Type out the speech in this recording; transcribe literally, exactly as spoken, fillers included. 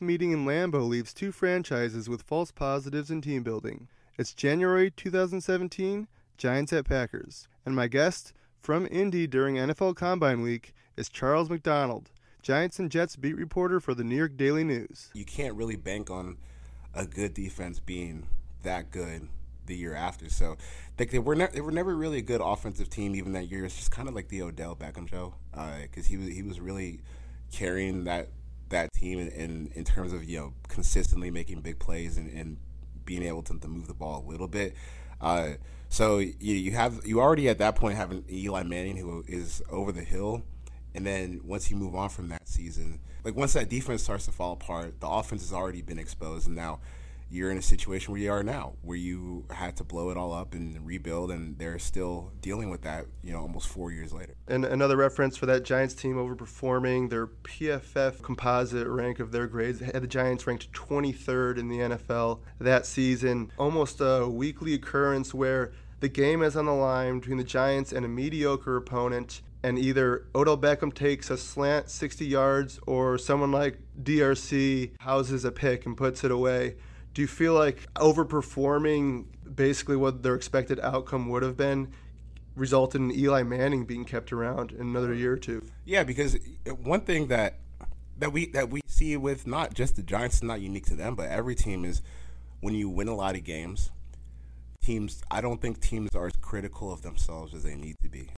meeting in Lambeau leaves two franchises with false positives in team building. It's January two thousand seventeen, Giants at Packers. And my guest from Indy during N F L Combine Week is Charles McDonald, Giants and Jets beat reporter for the New York Daily News. You can't really bank on a good defense being that good the year after. So they, they, were ne- they were never really a good offensive team even that year. It's just kind of like the Odell Beckham show because uh, he, was, he was really carrying that that team in, in, in terms of, you know, consistently making big plays and, and being able to, to move the ball a little bit. Uh, so you, you have you already at that point have an Eli Manning who is over the hill. And then once you move on from that season, like once that defense starts to fall apart, the offense has already been exposed. And now you're in a situation where you are now, where you had to blow it all up and rebuild. And they're still dealing with that, you know, almost four years later. And another reference for that Giants team overperforming, their P F F composite rank of their grades had the Giants ranked twenty-third in the N F L that season. Almost a weekly occurrence where the game is on the line between the Giants and a mediocre opponent, and either Odell Beckham takes a slant sixty yards or someone like D R C houses a pick and puts it away. Do you feel like overperforming basically what their expected outcome would have been resulted in Eli Manning being kept around in another year or two? Yeah, because one thing that that we that we see with not just the Giants, not unique to them, but every team is when you win a lot of games, teams I don't think teams are as critical of themselves as they need to be.